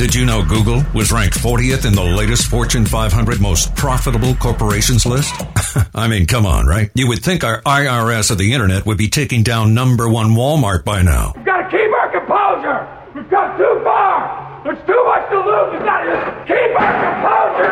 Did you know Google was ranked 40th in the latest Fortune 500 most profitable corporations list? I mean, come on, right? You would think our IRS of the internet would be taking down #1 Walmart by now. We've got to keep our composure. We've got too far. There's too much to lose. We've got to keep our composure.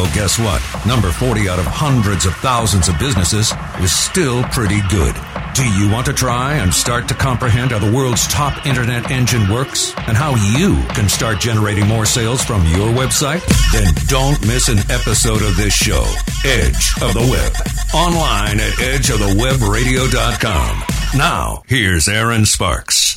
Well, guess what? Number 40 out of hundreds of thousands of businesses is still pretty good. Do you want to try and start to comprehend how the world's top internet engine works and how you can start generating more sales from your website? Then don't miss an episode of this show, Edge of the Web. Online at edgeofthewebradio.com. Now, here's Aaron Sparks.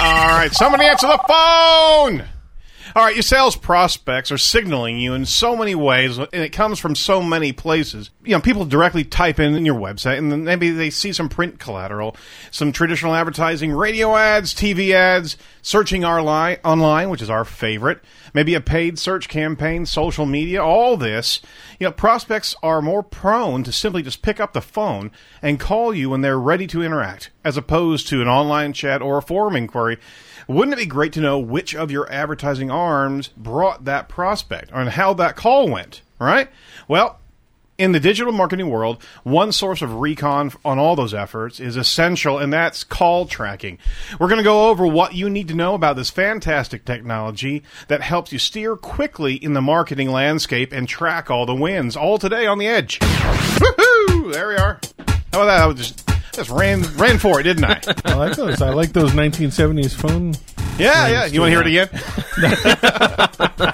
All right, somebody answer the phone! All right, your sales prospects are signaling you in so many ways, and it comes from so many places. You know, people directly type in your website, and then maybe they see some print collateral, some traditional advertising, radio ads, TV ads, searching online, which is our favorite, maybe a paid search campaign, social media, all this. You know, prospects are more prone to simply just pick up the phone and call you when they're ready to interact, as opposed to an online chat or a forum inquiry. Wouldn't it be great to know which of your advertising arms brought that prospect and how that call went, right? Well, in the digital marketing world, one source of recon on all those efforts is essential, and that's call tracking. We're going to go over what you need to know about this fantastic technology that helps you steer quickly in the marketing landscape and track all the wins, all today on The Edge. Woohoo! There we are. How about that? I was just ran for it, didn't I? I like those. I like those 1970s phone. Yeah. You want to hear it again?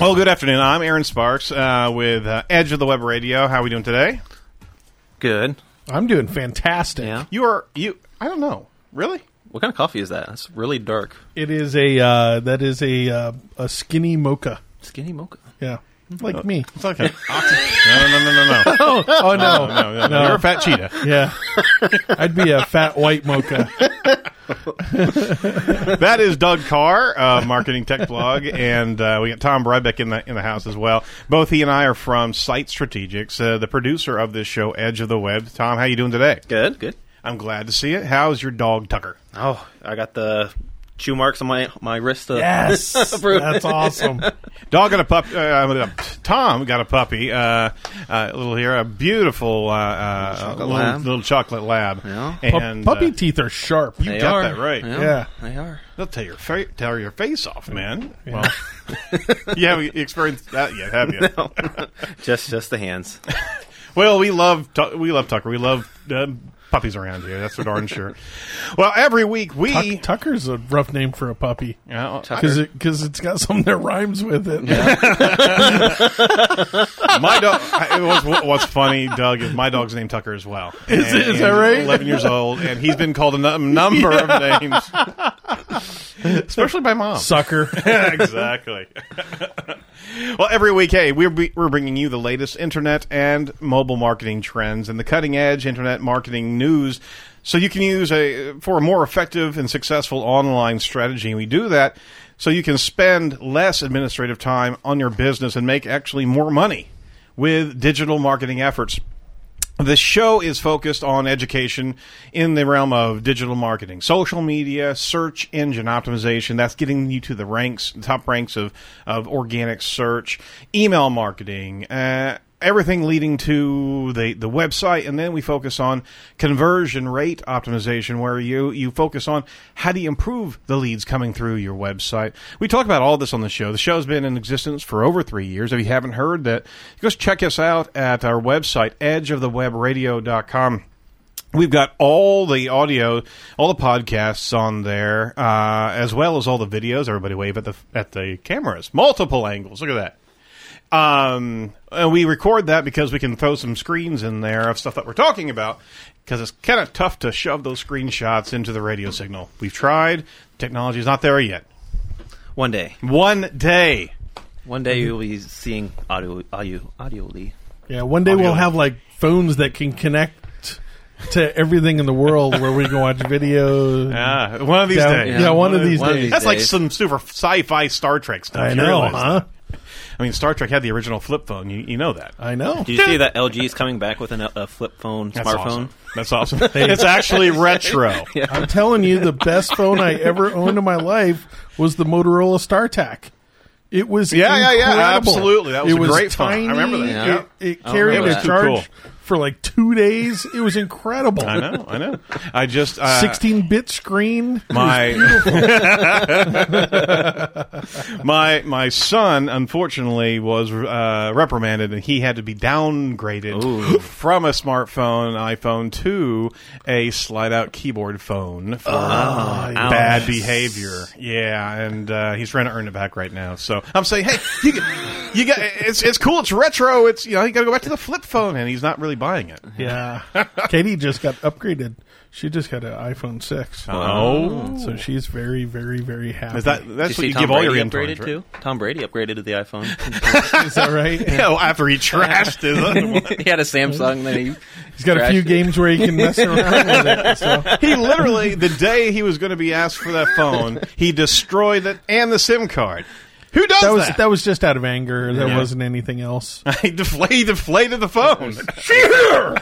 Well, good afternoon. I'm Aaron Sparks with Edge of the Web Radio. How are we doing today? Good. I'm doing fantastic. Yeah. I don't know. Really? What kind of coffee is that? It's really dark. It is a skinny mocha. Skinny mocha. Yeah. Like me. It's like an octopus. No. No. You're a fat cheetah. Yeah. I'd be a fat white mocha. That is Doug Carr, Marketing Tech Blog, and we got Tom Brebeck in the house as well. Both he and I are from Site Strategics, the producer of this show, Edge of the Web. Tom, how you doing today? Good. I'm glad to see it. How's your dog, Tucker? Oh, I got the chew marks on my wrist. Yes, that's awesome. Dog got a puppy. Tom got a puppy. A beautiful little chocolate lab. Yeah. And puppy teeth are sharp. You got that right. Yeah, they are. They'll tear your face off, man. Yeah. Well, you haven't experienced that yet, have you? No. just the hands. Well, we love Tucker. We love puppies around here. That's for darn sure. Well, every week Tucker's a rough name for a puppy. Yeah, because it's got something that rhymes with it. Yeah. My dog. What's funny, Doug, is my dog's named Tucker as well. Is that right? 11 years old, and he's been called a number of names, especially by mom. Sucker. Exactly. Well, every week, hey, we're bringing you the latest internet and mobile marketing trends and the cutting-edge internet marketing news so you can use for a more effective and successful online strategy. And we do that so you can spend less administrative time on your business and make actually more money with digital marketing efforts. The show is focused on education in the realm of digital marketing, social media, search engine optimization. That's getting you to the ranks, top ranks of organic search, email marketing, everything leading to the website. And then we focus on conversion rate optimization, where you focus on how do you improve the leads coming through your website. We talk about all this on the show. The show's been in existence for over 3 years. If you haven't heard that, just check us out at our website, edgeofthewebradio.com. We've got all the audio, all the podcasts on there, as well as all the videos. Everybody wave at the cameras. Multiple angles. Look at that. And we record that because we can throw some screens in there of stuff that we're talking about, because it's kind of tough to shove those screenshots into the radio signal. We've tried. Technology is not there yet. One day you'll be seeing audio. Yeah, one day we'll have like phones that can connect to everything in the world where we can watch videos. Yeah, one of these days. Yeah, one of these days. That's like some super sci-fi Star Trek stuff. I know, huh? I mean, Star Trek had the original flip phone. You know that. I know. Did you see that LG is coming back with a flip phone smartphone? That's awesome. That's awesome. It's actually retro. Yeah. I'm telling you, the best phone I ever owned in my life was the Motorola StarTAC. It was incredible. Absolutely. That was a great phone. I remember that. Yeah. It carried a charge for like 2 days. It was incredible. I know. I just 16-bit screen. My son, unfortunately, was reprimanded, and he had to be downgraded from a smartphone, iPhone, to a slide-out keyboard phone for bad behavior. Yeah, and he's trying to earn it back right now. So I'm saying, hey, you got it's cool. It's retro. It's you got to go back to the flip phone, and he's not really buying it. Yeah. Katie just got upgraded. She just got an iPhone 6. Oh. So she's very, very, very happy. That's what you give all your inventory to? Tom Brady upgraded to the iPhone. Is that right? Yeah. Well, after he trashed his other one. He had a Samsung, then he's got a few games where he can mess around with it. So. He literally, the day he was going to be asked for that phone, he destroyed it and the SIM card. Who does that? That was just out of anger. There wasn't anything else. He deflated the phone. Cheer!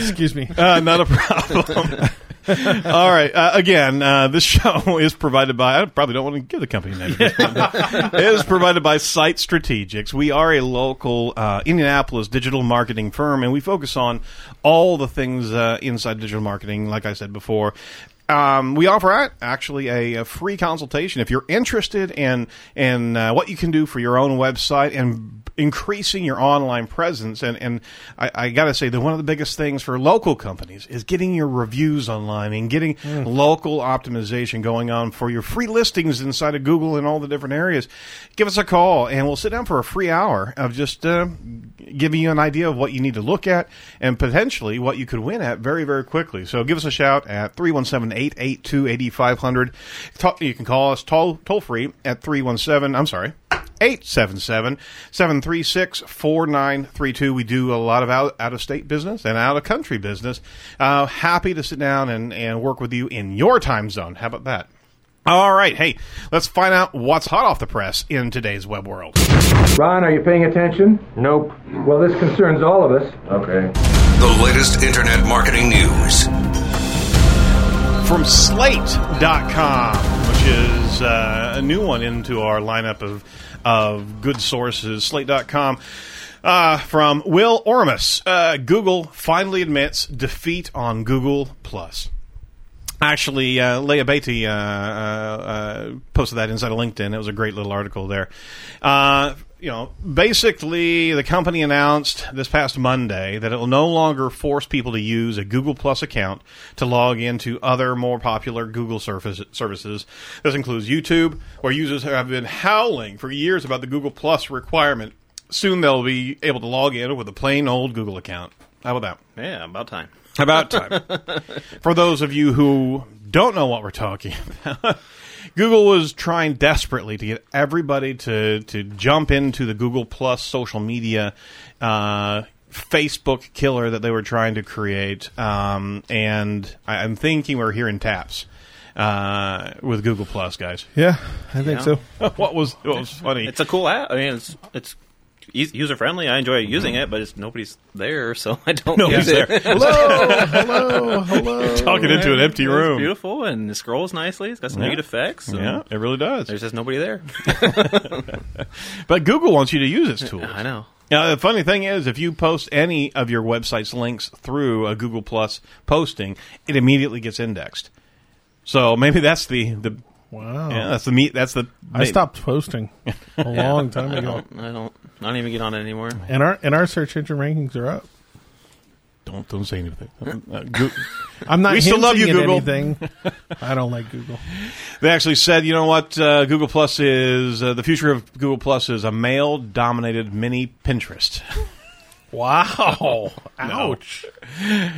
Excuse me. Not a problem. All right. Again, this show is provided by... I probably don't want to give the company name. It is provided by Site Strategics. We are a local Indianapolis digital marketing firm, and we focus on all the things inside digital marketing, like I said before. We offer actually a free consultation if you're interested in what you can do for your own website and increasing your online presence. And I got to say that one of the biggest things for local companies is getting your reviews online and getting local optimization going on for your free listings inside of Google and all the different areas. Give us a call, and we'll sit down for a free hour of just giving you an idea of what you need to look at and potentially what you could win at very, very quickly. So give us a shout at 317-882-8500. You can call us toll-free at 877-736-4932. We do a lot of out-of-state business and out-of-country business. Happy to sit down and work with you in your time zone. How about that? All right. Hey, let's find out what's hot off the press in today's web world. Ron, are you paying attention? Nope. Well, this concerns all of us. Okay. The latest internet marketing news. From Slate.com, which is a new one into our lineup of good sources, Slate.com, from Will Ormus. Google finally admits defeat on Google+. Actually, Leah Beatty posted that inside of LinkedIn. It was a great little article there. Basically, the company announced this past Monday that it will no longer force people to use a Google Plus account to log into other more popular Google services. This includes YouTube, where users have been howling for years about the Google Plus requirement. Soon they'll be able to log in with a plain old Google account. How about that? Yeah, about time. About time. For those of you who don't know what we're talking about, Google was trying desperately to get everybody to jump into the Google Plus social media Facebook killer that they were trying to create. And I'm thinking we're hearing taps with Google Plus, guys. Yeah, I think so. What was funny? It's a cool app. I mean, it's user friendly. I enjoy using it, but nobody's there, so I don't use it. Hello. You're talking into an empty room. It's beautiful, and it scrolls nicely. It's got some neat effects. So yeah, it really does. There's just nobody there. But Google wants you to use its tools. I know. Now, the funny thing is, if you post any of your website's links through a Google Plus posting, it immediately gets indexed. So maybe that's the wow. Yeah, that's the meat. I stopped posting a long time ago. I don't even get on it anymore. And our search engine rankings are up. Don't say anything. I'm not. We still love you, Google. I don't like Google. They actually said, you know what? Google Plus is the future of Google Plus is a male-dominated mini Pinterest. Wow. Ouch.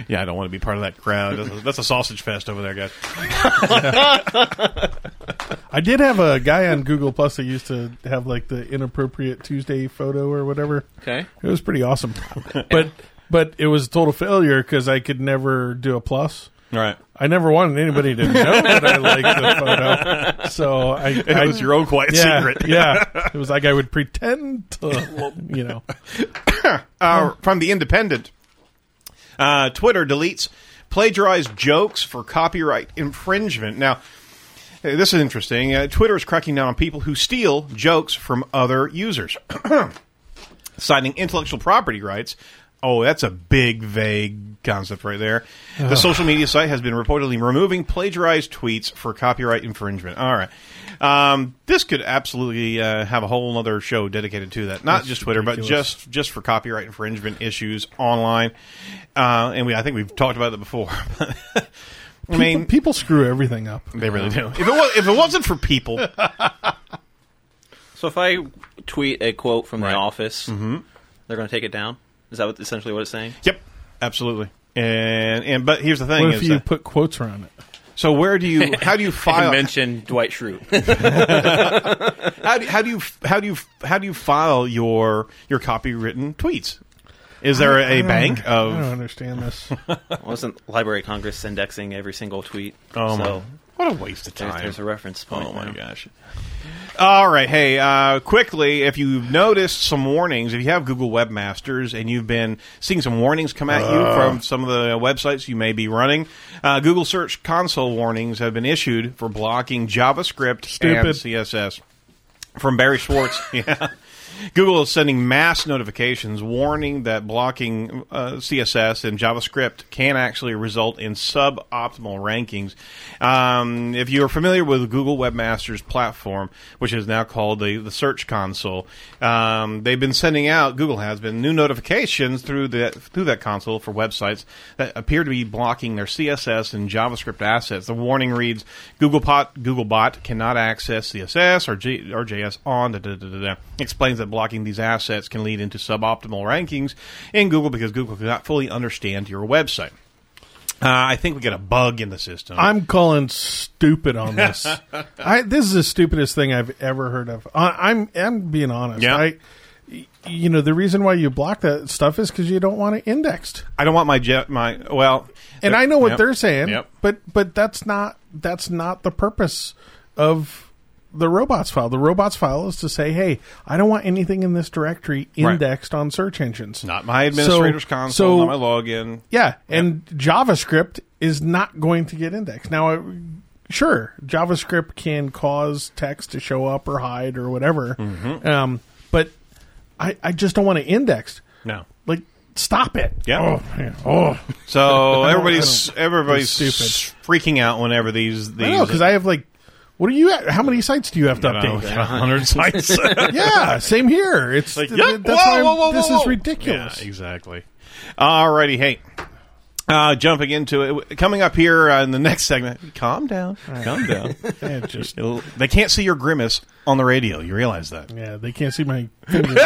Yeah, I don't want to be part of that crowd. That's a sausage fest over there, guys. I did have a guy on Google Plus that used to have like the inappropriate Tuesday photo or whatever. Okay. It was pretty awesome. But it was a total failure because I could never do a plus. Right. I never wanted anybody to know that I liked the photo. So it was your own quiet secret. Yeah. It was like I would pretend to, you know. From The Independent, Twitter deletes plagiarized jokes for copyright infringement. Now, this is interesting. Twitter is cracking down on people who steal jokes from other users, citing intellectual property rights. Oh, that's a big, vague concept right there. The social media site has been reportedly removing plagiarized tweets for copyright infringement. All right. This could absolutely have a whole other show dedicated to that. Not that's just Twitter, ridiculous. But just for copyright infringement issues online. And I think we've talked about that before. I mean, people screw everything up. They really do. If it wasn't for people. So if I tweet a quote from The Office, they're going to take it down? Is that essentially what it's saying? Yep, absolutely. And but here's the thing: what if you put quotes around it? So where do you? How do you file? Mention Dwight Schrute. How do you file your copywritten tweets? Is there a bank of? I don't understand this. Wasn't Library of Congress indexing every single tweet? Oh my! What a waste of time. There's a reference point. Oh my gosh. All right, hey, quickly, if you've noticed some warnings, if you have Google Webmasters and you've been seeing some warnings come at you from some of the websites you may be running, Google Search Console warnings have been issued for blocking JavaScript and CSS. From Barry Schwartz, yeah. Google is sending mass notifications warning that blocking CSS and JavaScript can actually result in suboptimal rankings. If you're familiar with Google Webmasters platform, which is now called the Search Console, Google has been new notifications through that console for websites that appear to be blocking their CSS and JavaScript assets. The warning reads, Googlebot cannot access CSS or JS on da-da-da-da-da. Explains that blocking these assets can lead into suboptimal rankings in Google because Google cannot fully understand your website. I think we got a bug in the system. I'm calling stupid on this. This is the stupidest thing I've ever heard of. I'm being honest. Yeah. The reason why you block that stuff is because you don't want it indexed. I don't want and I know what they're saying, but that's not the purpose of the robots file. The robots file is to say, hey, I don't want anything in this directory indexed on search engines. Not my administrator's console, not my login. Yeah, and JavaScript is not going to get indexed. Now, JavaScript can cause text to show up or hide or whatever, but I just don't want it indexed. No. Like, stop it. Yeah. Oh, man. Oh. So everybody's stupid. Freaking out whenever these I know, because I have like, what are you at? How many sites do you have to update? 100 sites. Yeah, same here. It's like, this is ridiculous. Yeah, exactly. All righty, hey. Jumping into it. Coming up here in the next segment. Calm down. Right. Calm down. They can't see your grimace on the radio. You realize that. Yeah, they can't see my fingers.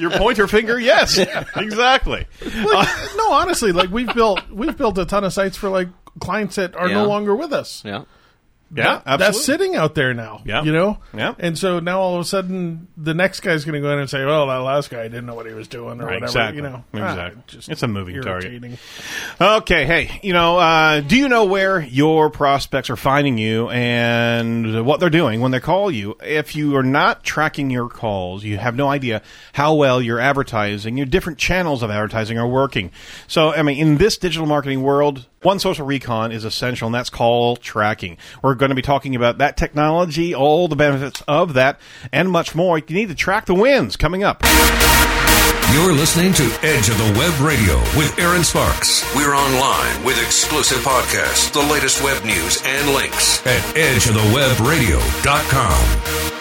Your pointer finger, yes. Yeah. Exactly. No, honestly, like we've built a ton of sites for like clients that are no longer with us. Yeah. Yeah, absolutely. That's sitting out there now. Yeah. You know? Yeah. And so now all of a sudden the next guy's going to go in and say, well, that last guy didn't know what he was doing or whatever. Exactly. You know? Exactly. It's a moving irritating target. Okay. Hey, do you know where your prospects are finding you and what they're doing when they call you? If you are not tracking your calls, you have no idea how well your advertising, your different channels of advertising are working. So, I mean, in this digital marketing world, one social recon is essential, and that's call tracking. We're going to be talking about that technology, all the benefits of that, and much more. You need to track the wins coming up. You're listening to Edge of the Web Radio with Aaron Sparks. We're online with exclusive podcasts, the latest web news, and links at edgeofthewebradio.com.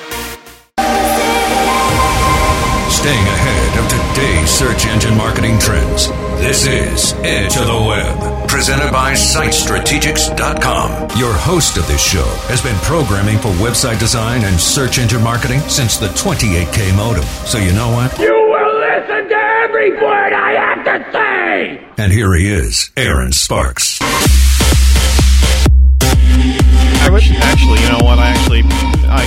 Staying ahead of today's search engine marketing trends. This is Edge of the Web, presented by SiteStrategics.com. Your host of this show has been programming for website design and search engine marketing since the 28K modem. So you know what? You will listen to every word I have to say! And here he is, Aaron Sparks. Actually, you know what? I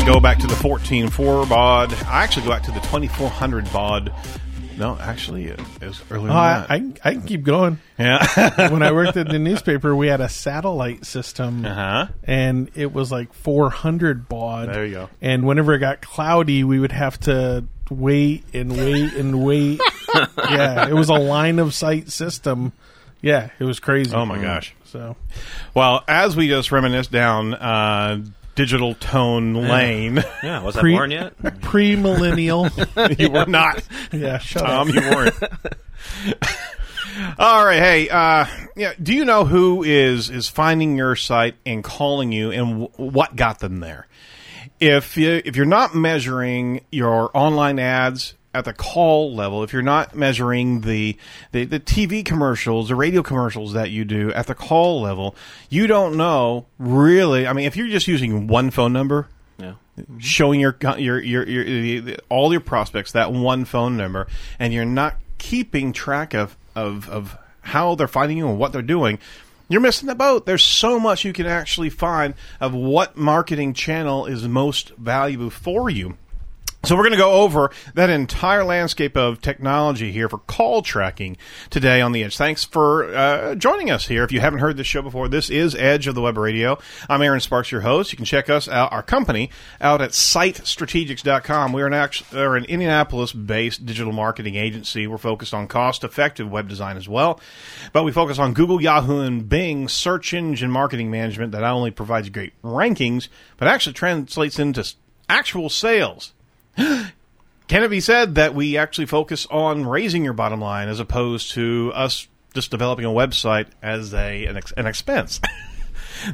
go back to the 14.4 baud. I actually go back to the 2400 baud No, actually, it was earlier than that. I can keep going. Yeah. When I worked at the newspaper, we had a satellite system, and it was like 400 baud. There you go. And whenever it got cloudy, we would have to wait and wait and wait. Yeah, it was a line-of-sight system. Yeah, it was crazy. Oh, my gosh. So, well, as we just reminisced down... digital tone lane. Yeah, was I born yet? Pre-millennial. You were not. Yeah, shut up. You weren't. All right, hey, yeah. Do you know who is finding your site and calling you, and what got them there? If you're not measuring your online ads at the call level, if you're not measuring the TV commercials, the radio commercials that you do at the call level, you don't know really. I mean, if you're just using one phone number, showing your all your prospects that one phone number, and you're not keeping track of how they're finding you and what they're doing, you're missing the boat. There's so much you can actually find of what marketing channel is most valuable for you. So we're going to go over that entire landscape of technology here for call tracking today on The Edge. Thanks for joining us here. If you haven't heard this show before, this is Edge of the Web Radio. I'm Aaron Sparks, your host. You can check us out, our company, out at sitestrategics.com. We're an Indianapolis-based digital marketing agency. We're focused on cost-effective web design as well. But we focus on Google, Yahoo, and Bing search engine marketing management that not only provides great rankings, but actually translates into actual sales. Can it be said that we actually focus on raising your bottom line as opposed to us just developing a website as an expense?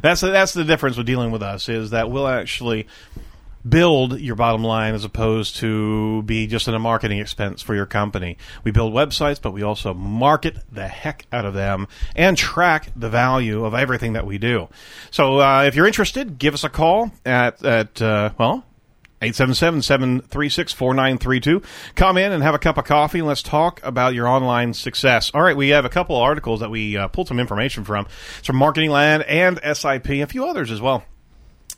That's the difference with dealing with us, is that we'll actually build your bottom line as opposed to be just a marketing expense for your company. We build websites, but we also market the heck out of them and track the value of everything that we do. So if you're interested, give us a call at 877-736-4932. Come in and have a cup of coffee, and let's talk about your online success. All right, we have a couple of articles that we pulled some information from. It's from Marketing Land and SIP, a few others as well.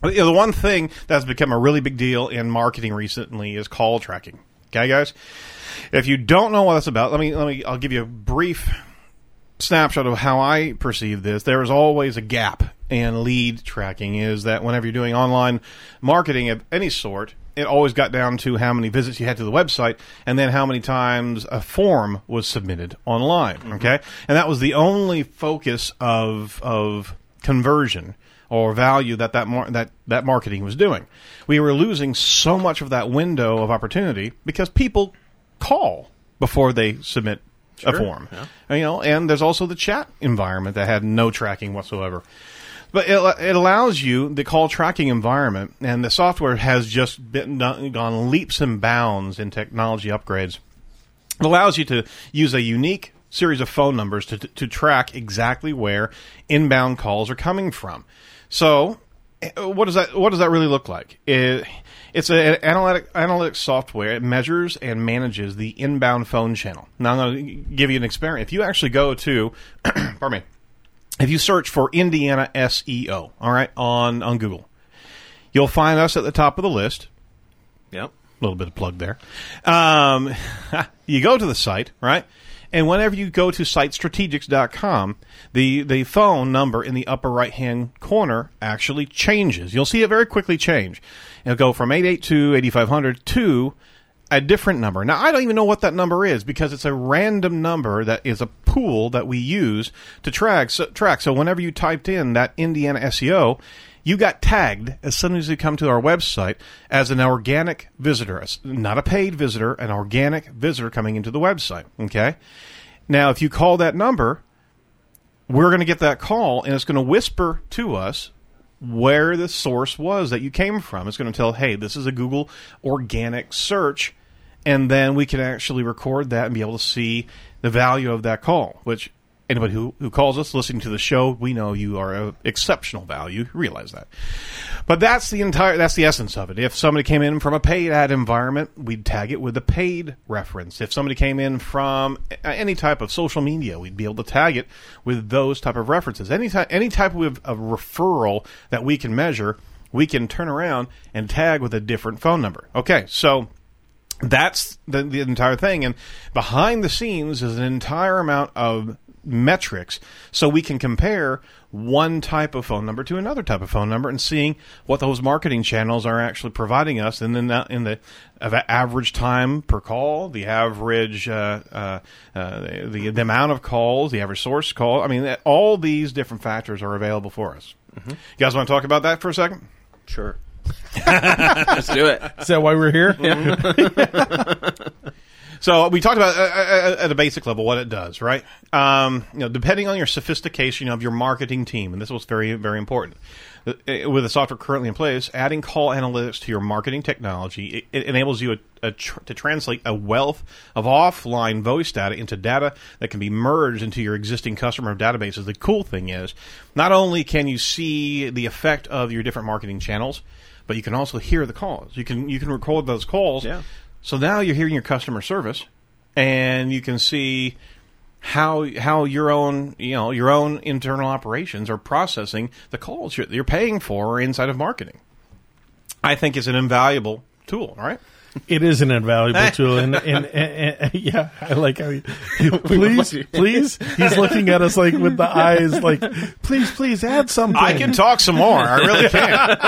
You know, the one thing that's become a really big deal in marketing recently is call tracking. Okay, guys? If you don't know what that's about, I'll give you a brief snapshot of how I perceive this. There is always a gap in lead tracking, is that whenever you're doing online marketing of any sort, it always got down to how many visits you had to the website and then how many times a form was submitted online. Okay, and that was the only focus of conversion or value that marketing was doing. We were losing so much of that window of opportunity because people call before they submit. Sure. A form, yeah. You know, and there's also the chat environment that had no tracking whatsoever. But it allows you the call tracking environment, and the software has just gone leaps and bounds in technology upgrades. It allows you to use a unique series of phone numbers to track exactly where inbound calls are coming from. So, what does that really look like? It's an analytic software. It measures and manages the inbound phone channel. Now, I'm going to give you an experiment. If you actually go to, pardon me, if you search for Indiana SEO, all right, on Google, you'll find us at the top of the list. Yep. A little bit of plug there. You go to the site, right? And whenever you go to sitestrategics.com, the phone number in the upper right-hand corner actually changes. You'll see it very quickly change. It'll go from 882-8500 to a different number. Now, I don't even know what that number is because it's a random number that is a pool that we use to track. So whenever you typed in that Indiana SEO, you got tagged as soon as you come to our website as an organic visitor, not a paid visitor, an organic visitor coming into the website, okay? Now, if you call that number, we're going to get that call, and it's going to whisper to us where the source was that you came from. It's going to tell, hey, this is a Google organic search, and then we can actually record that and be able to see the value of that call, which... Anybody who calls us listening to the show, we know you are of exceptional value. Realize that. But that's the essence of it. If somebody came in from a paid ad environment, we'd tag it with a paid reference. If somebody came in from any type of social media, we'd be able to tag it with those type of references. Any type of referral that we can measure, we can turn around and tag with a different phone number. Okay, so That's the entire thing. And behind the scenes is an entire amount of metrics, so we can compare one type of phone number to another type of phone number and seeing what those marketing channels are actually providing us. And then in the average time per call, the average the amount of calls, the average source call. I mean, all these different factors are available for us. Mm-hmm. You guys want to talk about that for a second? Sure. Let's do it. Is that why we're here? Yeah. So we talked about, at a basic level, what it does, right? Depending on your sophistication of your marketing team, and this was very, very important, with the software currently in place, adding call analytics to your marketing technology, it enables you to translate a wealth of offline voice data into data that can be merged into your existing customer databases. The cool thing is, not only can you see the effect of your different marketing channels, but you can also hear the calls. You can record those calls. Yeah. So now you're hearing your customer service, and you can see how your own internal operations are processing the calls you're paying for inside of marketing. I think it's an invaluable tool, right? It is an invaluable tool, and yeah, I like how please. He's looking at us like with the eyes, like please add something. I can talk some more. I really can.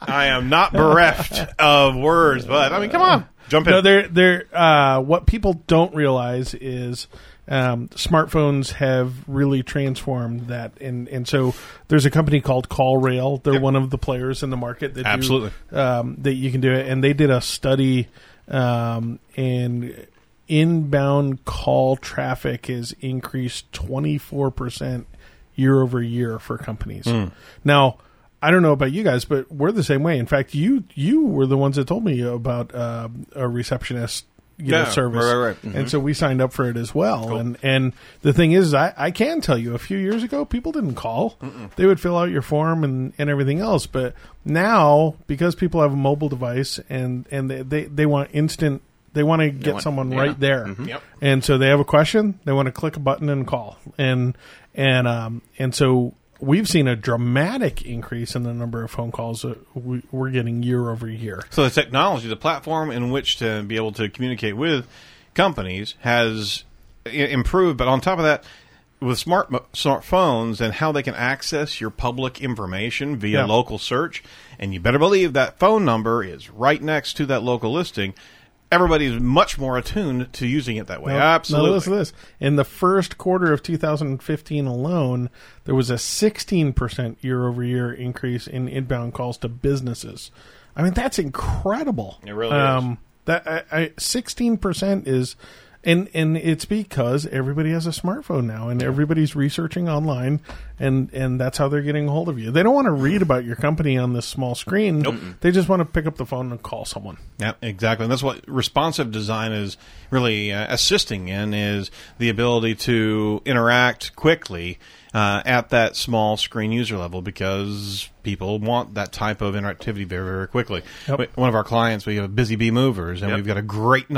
I am not bereft of words, but I mean, come on, jump in. No, what people don't realize is smartphones have really transformed that, and so there's a company called CallRail. They're one of the players in the market that absolutely that you can do it, and they did a study, and inbound call traffic is increased 24% year over year for companies. Now, I don't know about you guys, but we're the same way. In fact, you were the ones that told me about a receptionist service. Right. Mm-hmm. And so we signed up for it as well. Cool. And the thing is, I can tell you, a few years ago, people didn't call. Mm-mm. They would fill out your form and everything else. But now, because people have a mobile device and they want instant, they want to get someone right there. Mm-hmm. Yep. And so they have a question, they want to click a button and call. And so we've seen a dramatic increase in the number of phone calls that we're getting year over year. So the technology, the platform in which to be able to communicate with companies has improved. But on top of that, with smartphones and how they can access your public information via local search, and you better believe that phone number is right next to that local listing, everybody's much more attuned to using it that way. Now, absolutely. Now listen to this. In the first quarter of 2015 alone, there was a 16% year-over-year increase in inbound calls to businesses. I mean, that's incredible. It really is. That 16% is, and it's because everybody has a smartphone now, and everybody's researching online, and that's how they're getting a hold of you. They don't want to read about your company on this small screen. Nope. They just want to pick up the phone and call someone. Yeah, exactly. And that's what responsive design is really assisting in, is the ability to interact quickly at that small screen user level, because people want that type of interactivity very, very quickly. Yep. One of our clients, we have Busy Bee Movers, and we've got a great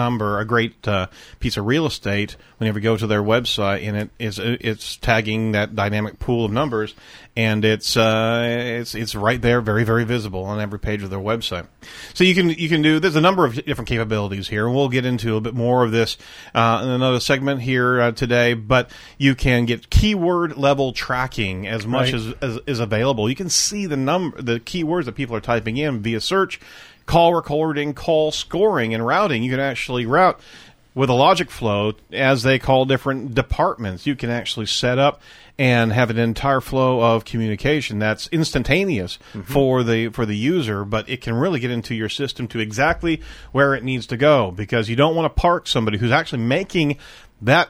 piece of real estate. Whenever you go to their website, and it's tagging that dynamic pool of numbers, and it's right there, very, very visible on every page of their website. So you can do. There's a number of different capabilities here, and we'll get into a bit more of this in another segment here today. But you can get keyword level tracking as much as is available. You can see the keywords that people are typing in via search, call recording, call scoring, and routing. You can actually route with a logic flow as they call different departments. You can actually set up and have an entire flow of communication that's instantaneous for the user, but it can really get into your system to exactly where it needs to go, because you don't want to park somebody who's actually making that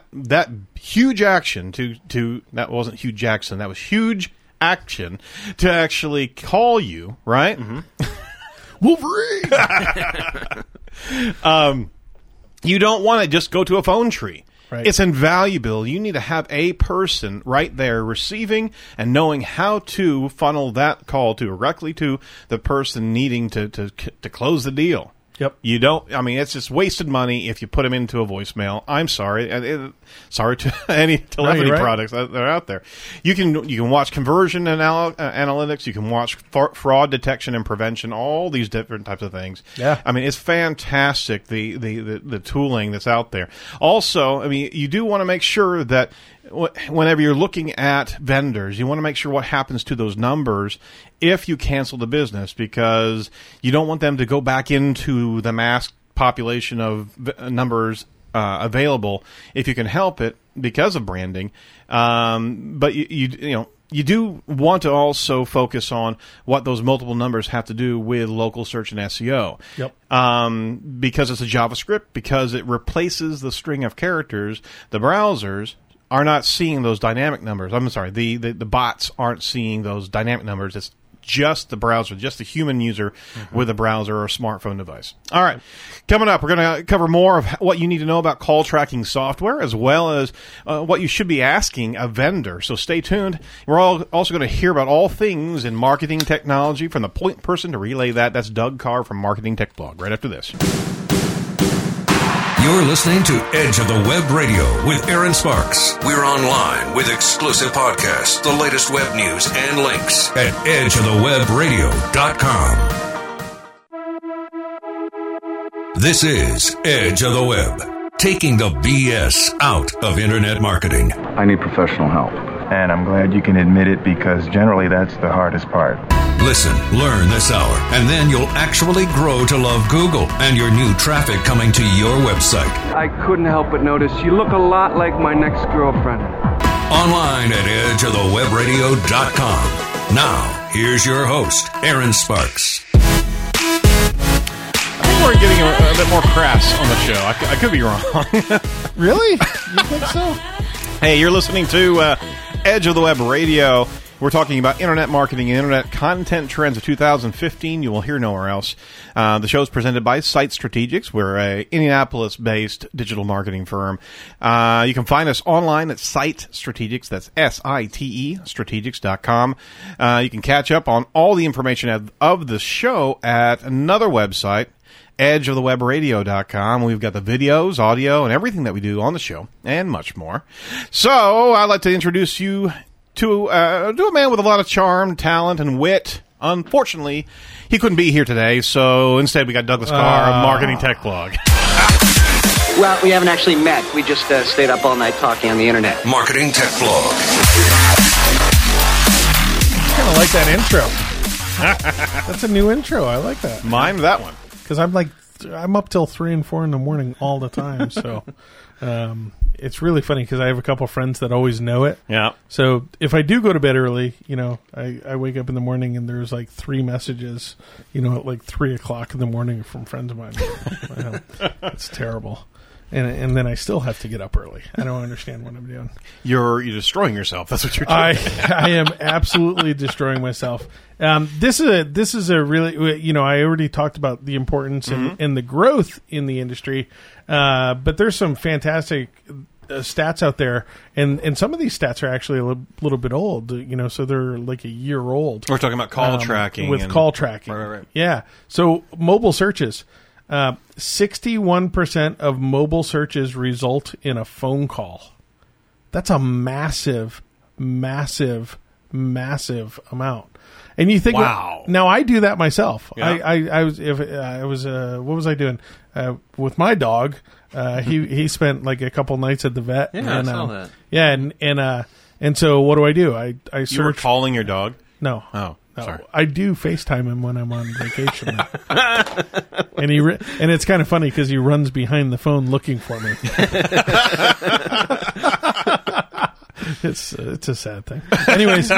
huge action to that wasn't Hugh Jackson, that was huge action to actually call you, right? Mm-hmm. Wolverine! You don't want to just go to a phone tree. Right. It's invaluable. You need to have a person right there receiving and knowing how to funnel that call directly to the person needing to close the deal. Yep. You don't, I mean, it's just wasted money if you put them into a voicemail. I'm sorry. Sorry to any telephony products that are out there. You can watch conversion and analytics. You can watch fraud detection and prevention, all these different types of things. Yeah. I mean, it's fantastic, the tooling that's out there. Also, I mean, you do want to make sure that whenever you're looking at vendors, you want to make sure what happens to those numbers if you cancel the business, because you don't want them to go back into the mass population of numbers available if you can help it because of branding. But you do want to also focus on what those multiple numbers have to do with local search and SEO. Yep. Because it's a JavaScript, because it replaces the string of characters, the browsers are not seeing those dynamic numbers. I'm sorry, the bots aren't seeing those dynamic numbers. It's just the browser, just the human user with a browser or a smartphone device. All right, coming up, we're going to cover more of what you need to know about call tracking software, as well as what you should be asking a vendor. So stay tuned. We're also going to hear about all things in marketing technology from the point person to relay that. That's Doug Carr from Marketing Tech Blog right after this. You're listening to Edge of the Web Radio with Aaron Sparks. We're online with exclusive podcasts, the latest web news, and links at edgeofthewebradio.com. This is Edge of the Web, taking the BS out of internet marketing. I need professional help, and I'm glad you can admit it, because generally that's the hardest part. Listen, learn this hour, and then you'll actually grow to love Google and your new traffic coming to your website. I couldn't help but notice you look a lot like my next girlfriend. Online at edgeofthewebradio.com. Now, here's your host, Aaron Sparks. I think we're getting a bit more crass on the show. I could be wrong. Really? You think so? Hey, you're listening to Edge of the Web Radio. We're talking about internet marketing and internet content trends of 2015. You will hear nowhere else. The show is presented by Site Strategics. We're an Indianapolis-based digital marketing firm. You can find us online at Site Strategics. That's SITE, strategics.com. You can catch up on all the information of the show at another website, edgeofthewebradio.com. We've got the videos, audio, and everything that we do on the show, and much more. So I'd like to introduce you to a man with a lot of charm, talent, and wit. Unfortunately, he couldn't be here today, so instead we got Douglas Carr of Marketing Tech Blog. Well, we haven't actually met. We just stayed up all night talking on the internet. Marketing Tech Blog. I kind of like that intro. That's a new intro. I like that. Mime that one. Because I'm up till 3 and 4 in the morning all the time, so... it's really funny because I have a couple friends that always know it. Yeah. So if I do go to bed early, I wake up in the morning and there's like 3 messages, at like 3 o'clock in the morning from friends of mine. It's terrible. And then I still have to get up early. I don't understand what I'm doing. You're destroying yourself. That's what you're doing. I am absolutely destroying myself. This is a really, I already talked about the importance and the growth in the industry, but there's some fantastic stats out there, and some of these stats are actually a little bit old, so they're like a year old. We're talking about call tracking. With call tracking. Right. Yeah. So mobile searches. 61% of mobile searches result in a phone call. That's a massive, massive, massive amount. And you think, wow. Now I do that myself. Yeah. What was I doing with my dog? He spent like a couple nights at the vet. Yeah, and, I saw that. Yeah, and so what do? I search. You were calling your dog? No. Oh. Sorry. I do FaceTime him when I'm on vacation, and and it's kind of funny because he runs behind the phone looking for me. It's a sad thing. Anyways,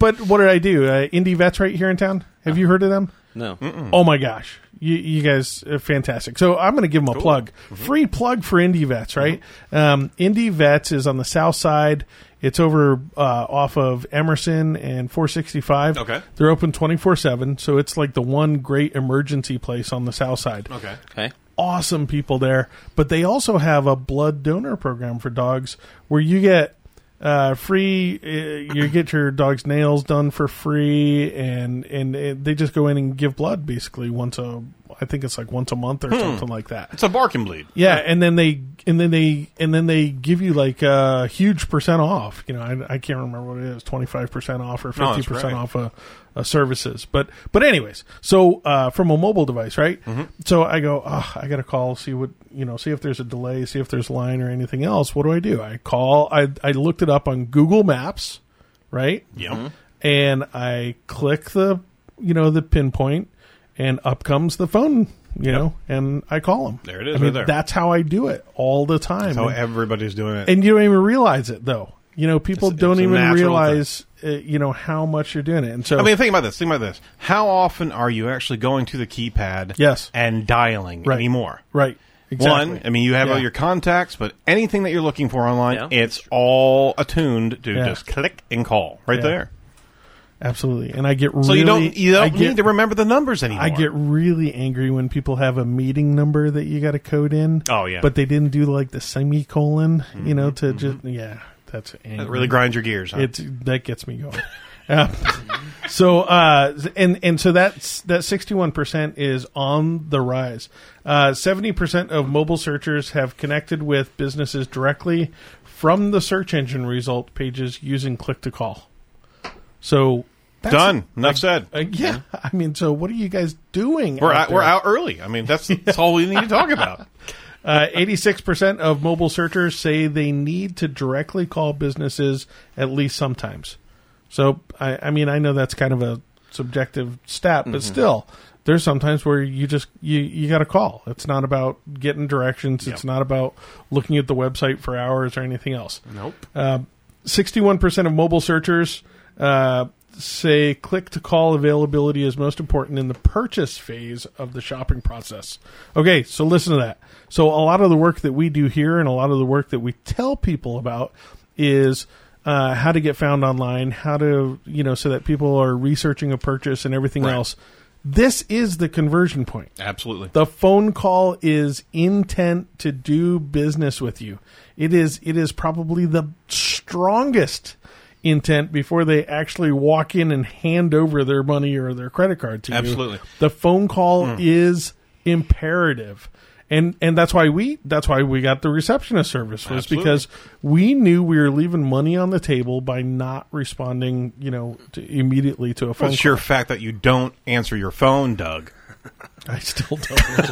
but what did I do? Indie Vets right here in town. Have you heard of them? No. Mm-mm. Oh my gosh. You guys are fantastic. So I'm going to give them a plug. Mm-hmm. Free plug for Indie Vets, right? Mm-hmm. Indie Vets is on the south side. It's over off of Emerson and 465. Okay. They're open 24/7, so it's like the one great emergency place on the south side. Okay. Awesome people there. But they also have a blood donor program for dogs where you get Free, you get your dog's nails done for free, and they just go in and give blood basically once a month or something like that. It's a bark and bleed. Yeah, and then they give you like a huge percent off. You know, I can't remember what it is, 25% off or 50% off of services. But anyways, so from a mobile device, right? Mm-hmm. So I go, I got to call, see if there's a delay, see if there's line or anything else. What do? I call. I looked it up on Google Maps, right? Yeah. Mm-hmm. And I click the pinpoint. And up comes the phone, you know, and I call them. There it is. I mean, right there. That's how I do it all the time. That's how everybody's doing it. And you don't even realize it, though. You know, people don't even realize, how much you're doing it. And so, I mean, think about this. How often are you actually going to the keypad and dialing anymore? Right. Exactly. One, I mean, you have all your contacts, but anything that you're looking for online, it's all attuned to just click and call there. Absolutely, and I get really. So you don't need to remember the numbers anymore. I get really angry when people have a meeting number that you got to code in. Oh yeah, but they didn't do like the semicolon, to just that's angry. That really grinds your gears. Huh? That gets me going. So so that 61% is on the rise. 70% of mobile searchers have connected with businesses directly from the search engine result pages using click to call. So that's done. Enough said. Yeah. I mean, so what are you guys doing? We're out early. I mean, that's all we need to talk about. 86% of mobile searchers say they need to directly call businesses at least sometimes. So, I mean, I know that's kind of a subjective stat, but still, there's sometimes where you just you got to call. It's not about getting directions. Yep. It's not about looking at the website for hours or anything else. Nope. 61% of mobile searchers say click-to-call availability is most important in the purchase phase of the shopping process. Okay, so listen to that. So a lot of the work that we do here and a lot of the work that we tell people about is how to get found online, how to, so that people are researching a purchase and everything else. This is the conversion point. Absolutely. The phone call is intent to do business with you. It is probably the strongest intent before they actually walk in and hand over their money or their credit card to you. Absolutely. The phone call is imperative. And that's why we got the receptionist service was because we knew we were leaving money on the table by not responding, immediately to a phone call. The sheer fact that you don't answer your phone, Doug. I still don't.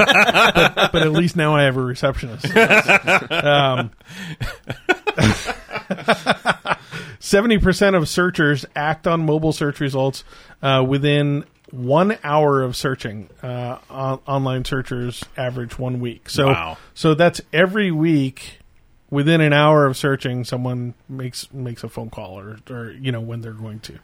but at least now I have a receptionist. 70% of searchers act on mobile search results within 1 hour of searching. Online searchers average 1 week. So, so that's every week within an hour of searching, someone makes a phone call or when they're going to.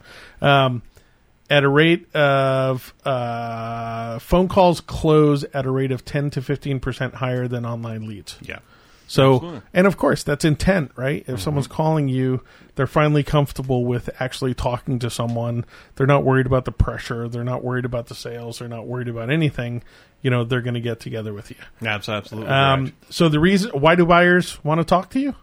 At a rate of phone calls close at a rate of 10 to 15% higher than online leads. Yeah. So, absolutely. And of course, that's intent, right? If someone's calling you, they're finally comfortable with actually talking to someone. They're not worried about the pressure. They're not worried about the sales. They're not worried about anything. They're going to get together with you. That's absolutely right. So the reason, why do buyers want to talk to you?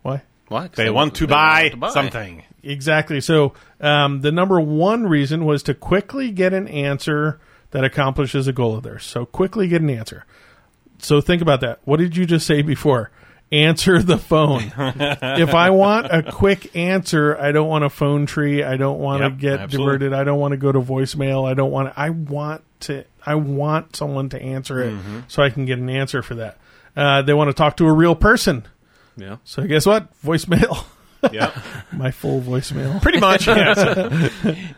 Why? Why? They want to buy something. Exactly. So the number one reason was to quickly get an answer that accomplishes a goal of theirs. So quickly get an answer. So think about that. What did you just say before? Answer the phone. If I want a quick answer, I don't want a phone tree. I don't want to get diverted. I don't want to go to voicemail. I want someone to answer it so I can get an answer for that. They want to talk to a real person. Yeah. So guess what? Voicemail. Yeah. My full voicemail. Pretty much. Yeah.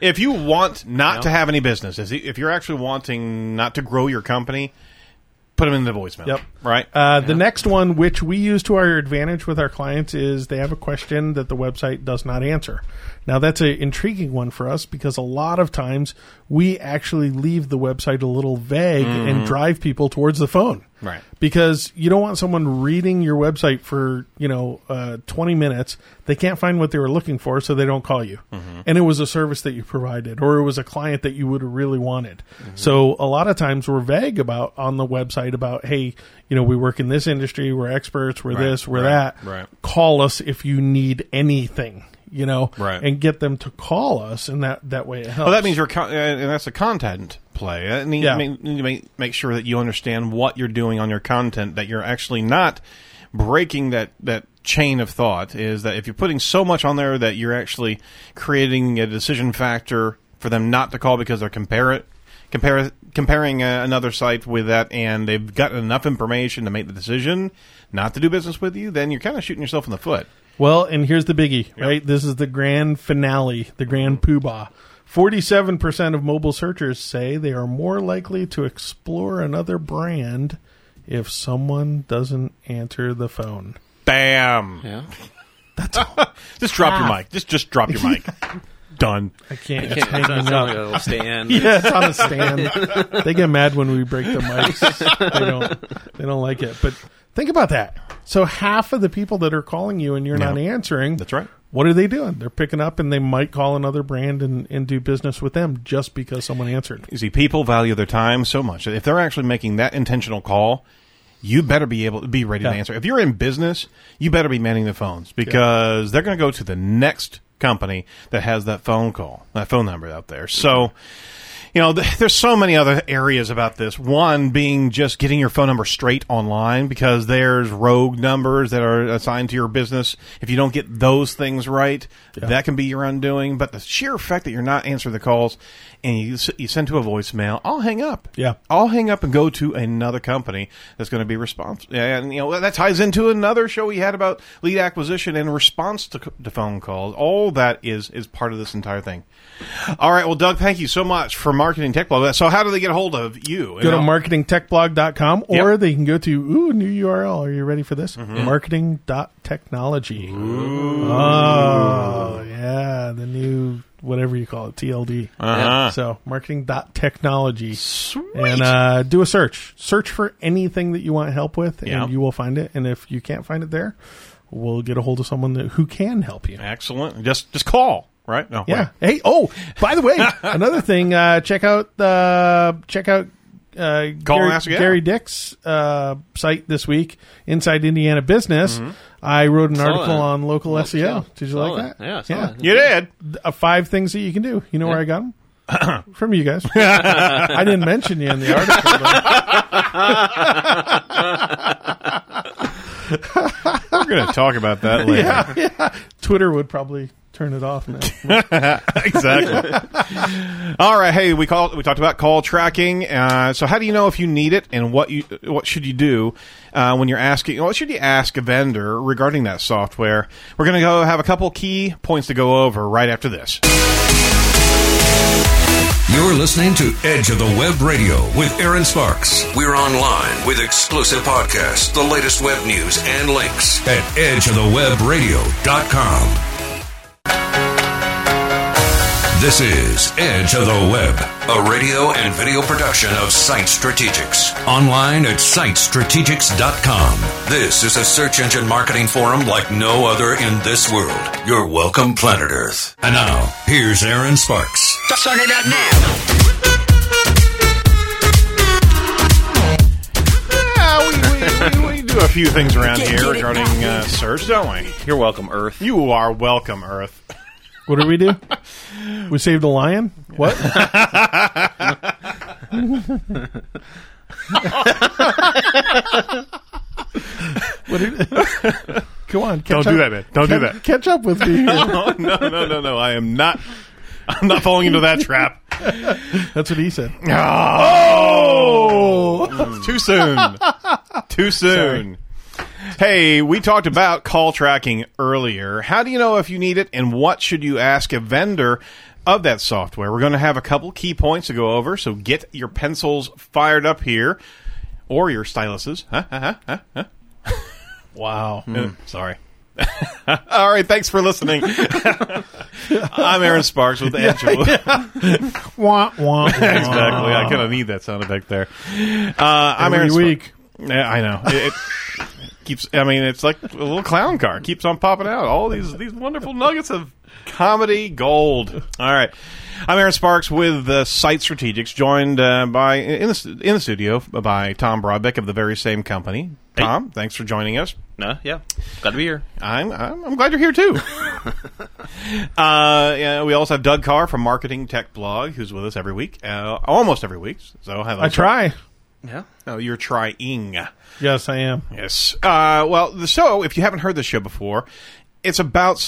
If you want not to have any business, if you're actually wanting not to grow your company, put them in the voicemail. Yep. Right. The next one, which we use to our advantage with our clients, is they have a question that the website does not answer. Now, that's an intriguing one for us because a lot of times we actually leave the website a little vague and drive people towards the phone. Right. Because you don't want someone reading your website for, 20 minutes. They can't find what they were looking for, so they don't call you. Mm-hmm. And it was a service that you provided, or it was a client that you would have really wanted. Mm-hmm. So a lot of times we're vague about on the website about, hey, we work in this industry, we're experts, we're this, we're that. Right. Call us if you need anything. And get them to call us, and that way it helps. Well, that means and that's a content play. I mean, you make sure that you understand what you're doing on your content, that you're actually not breaking that chain of thought, is that if you're putting so much on there that you're actually creating a decision factor for them not to call because they're comparing another site with that, and they've gotten enough information to make the decision not to do business with you, then you're kind of shooting yourself in the foot. Well, and here's the biggie, right? This is the grand finale, the grand poobah. 47% of mobile searchers say they are more likely to explore another brand if someone doesn't answer the phone. Bam! Yeah. That's all. Just drop your mic. Just drop your mic. Done. I can't. It's on a stand. Yeah, it's on a stand. They get mad when we break the mics. They don't like it, but... Think about that. So half of the people that are calling you and you're not answering, that's right. What are they doing? They're picking up, and they might call another brand and do business with them just because someone answered. You see, people value their time so much. If they're actually making that intentional call, you better be able to be ready to answer. If you're in business, you better be manning the phones, because they're going to go to the next company that has that phone call, that phone number out there. So... there's so many other areas about this. One being just getting your phone number straight online, because there's rogue numbers that are assigned to your business. If you don't get those things right, that can be your undoing. But the sheer fact that you're not answering the calls and you send to a voicemail, I'll hang up. Yeah, I'll hang up and go to another company that's going to be responsible. And that ties into another show we had about lead acquisition and response to phone calls. All that is part of this entire thing. All right, well, Doug, thank you so much for Marketing Tech Blog. So how do they get a hold of you? Go to marketingtechblog.com, or they can go to, new URL. Are you ready for this? Mm-hmm. Marketing.technology. Ooh. Oh, yeah, the new... whatever you call it, TLD. Uh-huh. So marketing.technology. Sweet. And do a search. Search for anything that you want help with, and you will find it. And if you can't find it there, we'll get a hold of someone who can help you. Excellent. Just call, right? No. Yeah. Wait. Hey, by the way, another thing, check out Gary Dick's site this week, Inside Indiana Business. Mm-hmm. I wrote an article on local SEO. Did you like that? Yeah, that. You did. 5 things that you can do. You know where I got them? From you guys. I didn't mention you in the article. We're going to talk about that later. Yeah. Twitter would probably... turn it off now. Exactly. All right. Hey, we talked about call tracking. So how do you know if you need it, and what should you do when you're asking? What should you ask a vendor regarding that software? We're going to go have a couple key points to go over right after this. You're listening to Edge of the Web Radio with Aaron Sparks. We're online with exclusive podcasts, the latest web news, and links at edgeofthewebradio.com. This is Edge of the Web, a radio and video production of Site Strategics. Online at sitestrategics.com. This is a search engine marketing forum like no other in this world. You're welcome, planet Earth. And now, here's Aaron Sparks. Start it up now. We do a few things around here regarding search, don't we? You're welcome, Earth. You are welcome, Earth. What did we do? We saved a lion? What? Come on. Don't do that, man. Don't do that. Catch up with me. No. I'm not falling into that trap. That's what he said. Oh! Too soon. Sorry. Hey, we talked about call tracking earlier. How do you know if you need it, and what should you ask a vendor of that software? We're going to have a couple key points to go over, so get your pencils fired up here, or your styluses. Wow. Sorry. All right, thanks for listening. I'm Aaron Sparks with Angela. Wah, wah, wah. Exactly. I kind of need that sound effect there. I'm Aaron Sparks. Yeah, I know. It keeps. I mean, it's like a little clown car. It keeps on popping out. All these wonderful nuggets of comedy gold. All right. I'm Aaron Sparks with Site Strategics, joined by in the studio by Tom Brobeck of the very same company. Hey. Tom, thanks for joining us. Yeah, glad to be here. I'm glad you're here too. Yeah, we also have Doug Carr from Marketing Tech Blog, who's with us every week, almost every week. So I try. Yeah. Oh, you're trying. Yes, I am. Yes. Well, the show, if you haven't heard this show before, it's about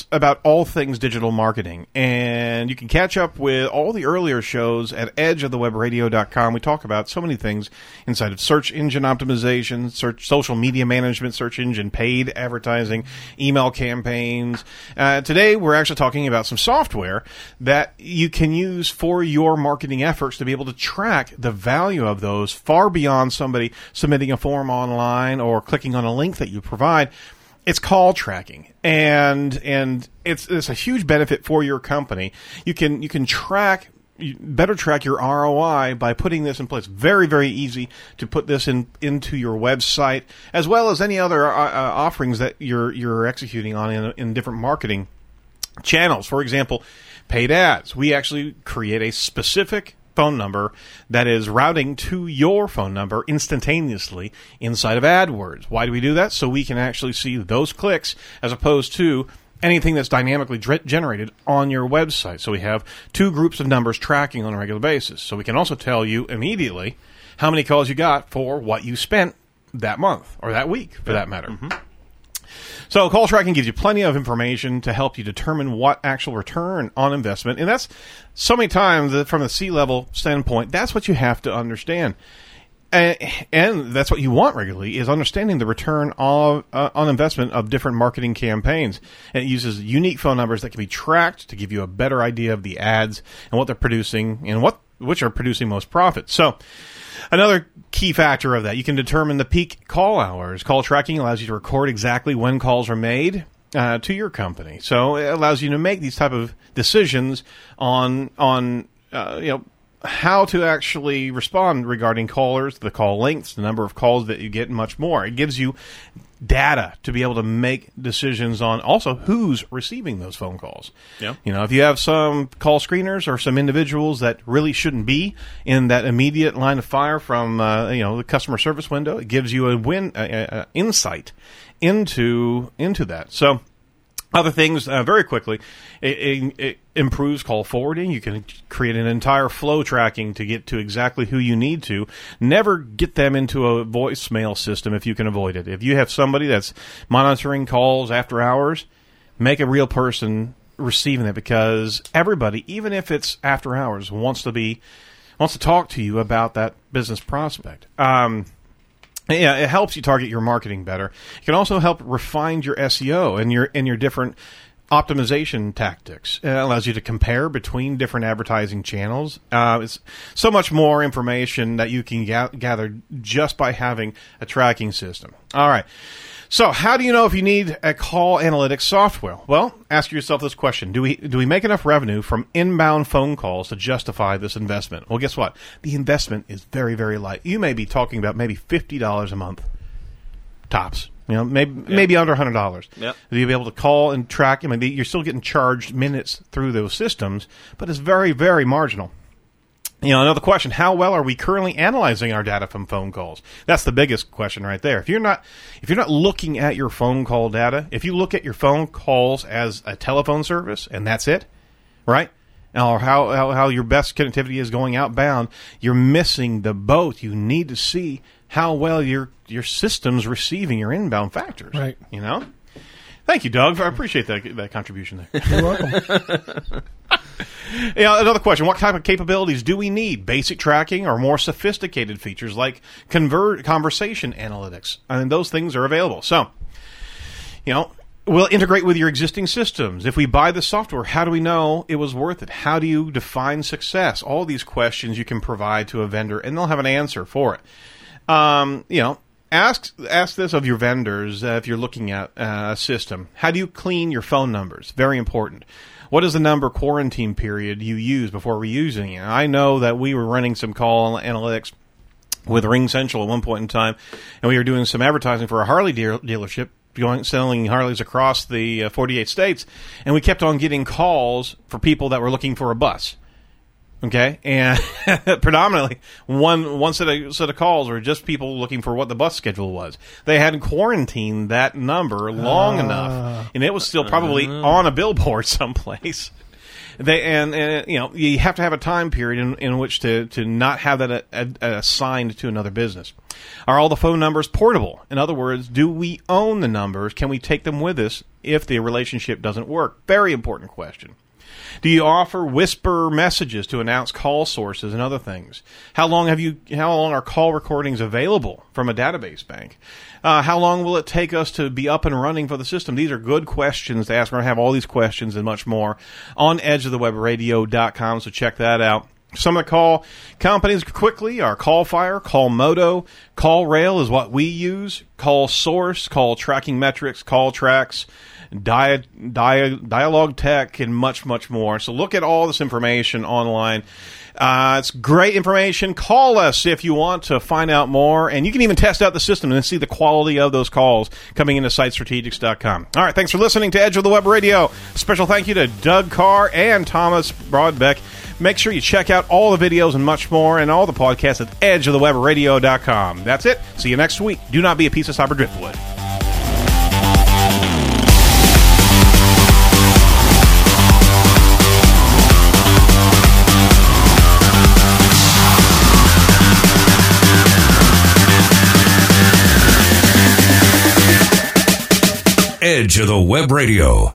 all things digital marketing. And you can catch up with all the earlier shows at edgeofthewebradio.com. We talk about so many things inside of search engine optimization, social media management, search engine paid advertising, email campaigns. Today, we're actually talking about some software that you can use for your marketing efforts to be able to track the value of those far beyond somebody submitting a form online or clicking on a link that you provide. It's call tracking, and it's a huge benefit for your company. You can better track your ROI by putting this in place. Very, very easy to put this into your website, as well as any other offerings that you're executing on in different marketing channels. For example, paid ads. We actually create a specific phone number that is routing to your phone number instantaneously inside of AdWords. Why do we do that? So we can actually see those clicks as opposed to anything that's dynamically generated on your website. So we have two groups of numbers tracking on a regular basis. So we can also tell you immediately how many calls you got for what you spent that month or that week for that matter. Mm-hmm. So call tracking gives you plenty of information to help you determine what actual return on investment. And that's so many times from the C-level standpoint, that's what you have to understand. And that's what you want regularly is understanding the return on investment of different marketing campaigns. And it uses unique phone numbers that can be tracked to give you a better idea of the ads and what they're producing and which are producing most profit. So another key factor of that, you can determine the peak call hours. Call tracking allows you to record exactly when calls are made to your company. So it allows you to make these type of decisions on how to actually respond regarding callers, the call lengths, the number of calls that you get, and much more. It gives you data to be able to make decisions on also who's receiving those phone calls. Yeah. You know, if you have some call screeners or some individuals that really shouldn't be in that immediate line of fire from the customer service window, it gives you a insight into that. So other things, very quickly, it improves call forwarding. You can create an entire flow tracking to get to exactly who you need to. Never get them into a voicemail system if you can avoid it. If you have somebody that's monitoring calls after hours, make a real person receiving it, because everybody, even if it's after hours, wants to talk to you about that business prospect. Yeah, it helps you target your marketing better. It can also help refine your SEO and your different optimization tactics. It allows you to compare between different advertising channels. It's so much more information that you can gather just by having a tracking system. All right. So how do you know if you need a call analytics software? Well, ask yourself this question. Do we make enough revenue from inbound phone calls to justify this investment? Well, guess what? The investment is very, very light. You may be talking about maybe $50 a month, tops. You know, maybe under $100. Yep. You'll be able to call and track. I mean, you're still getting charged minutes through those systems, but it's very, very marginal. You know, another question, how well are we currently analyzing our data from phone calls? That's the biggest question right there. If you're not looking at your phone call data, if you look at your phone calls as a telephone service and that's it, right? Or how your best connectivity is going outbound, you're missing the boat. You need to see how well your system's receiving your inbound factors. Right. You know? Thank you, Doug. I appreciate that contribution there. You're welcome. Another question, what type of capabilities do we need? Basic tracking or more sophisticated features like conversation analytics? I mean, those things are available. So, we'll integrate with your existing systems. If we buy the software, how do we know it was worth it? How do you define success? All these questions you can provide to a vendor, and they'll have an answer for it. Ask this of your vendors if you're looking at a system. How do you clean your phone numbers? Very important. What is the number quarantine period you use before reusing it? I know that we were running some call analytics with Ring Central at one point in time, and we were doing some advertising for a Harley dealership, selling Harleys across the 48 states, and we kept on getting calls for people that were looking for a bus. Okay, and predominantly one set of calls were just people looking for what the bus schedule was. They hadn't quarantined that number long enough, and it was still probably on a billboard someplace. You have to have a time period in which to not have that assigned to another business. Are all the phone numbers portable? In other words, do we own the numbers? Can we take them with us if the relationship doesn't work? Very important question. Do you offer whisper messages to announce call sources and other things? How long are call recordings available from a database bank? How long will it take us to be up and running for the system? These are good questions to ask. We're going to have all these questions and much more on edgeofthewebradio.com, so check that out. Some of the call companies quickly are CallFire, CallMoto, CallRail is what we use, CallSource, Call Tracking Metrics, CallTrax, Dialogue Tech, and much, much more. So look at all this information online. It's great information. Call us if you want to find out more, and you can even test out the system and see the quality of those calls coming into sitestrategics.com. All right, thanks for listening to Edge of the Web Radio. Special thank you to Doug Carr and Thomas Broadbeck. Make sure you check out all the videos and much more and all the podcasts at edgeofthewebradio.com. That's it. See you next week. Do not be a piece of cyber driftwood. Edge of the Web Radio.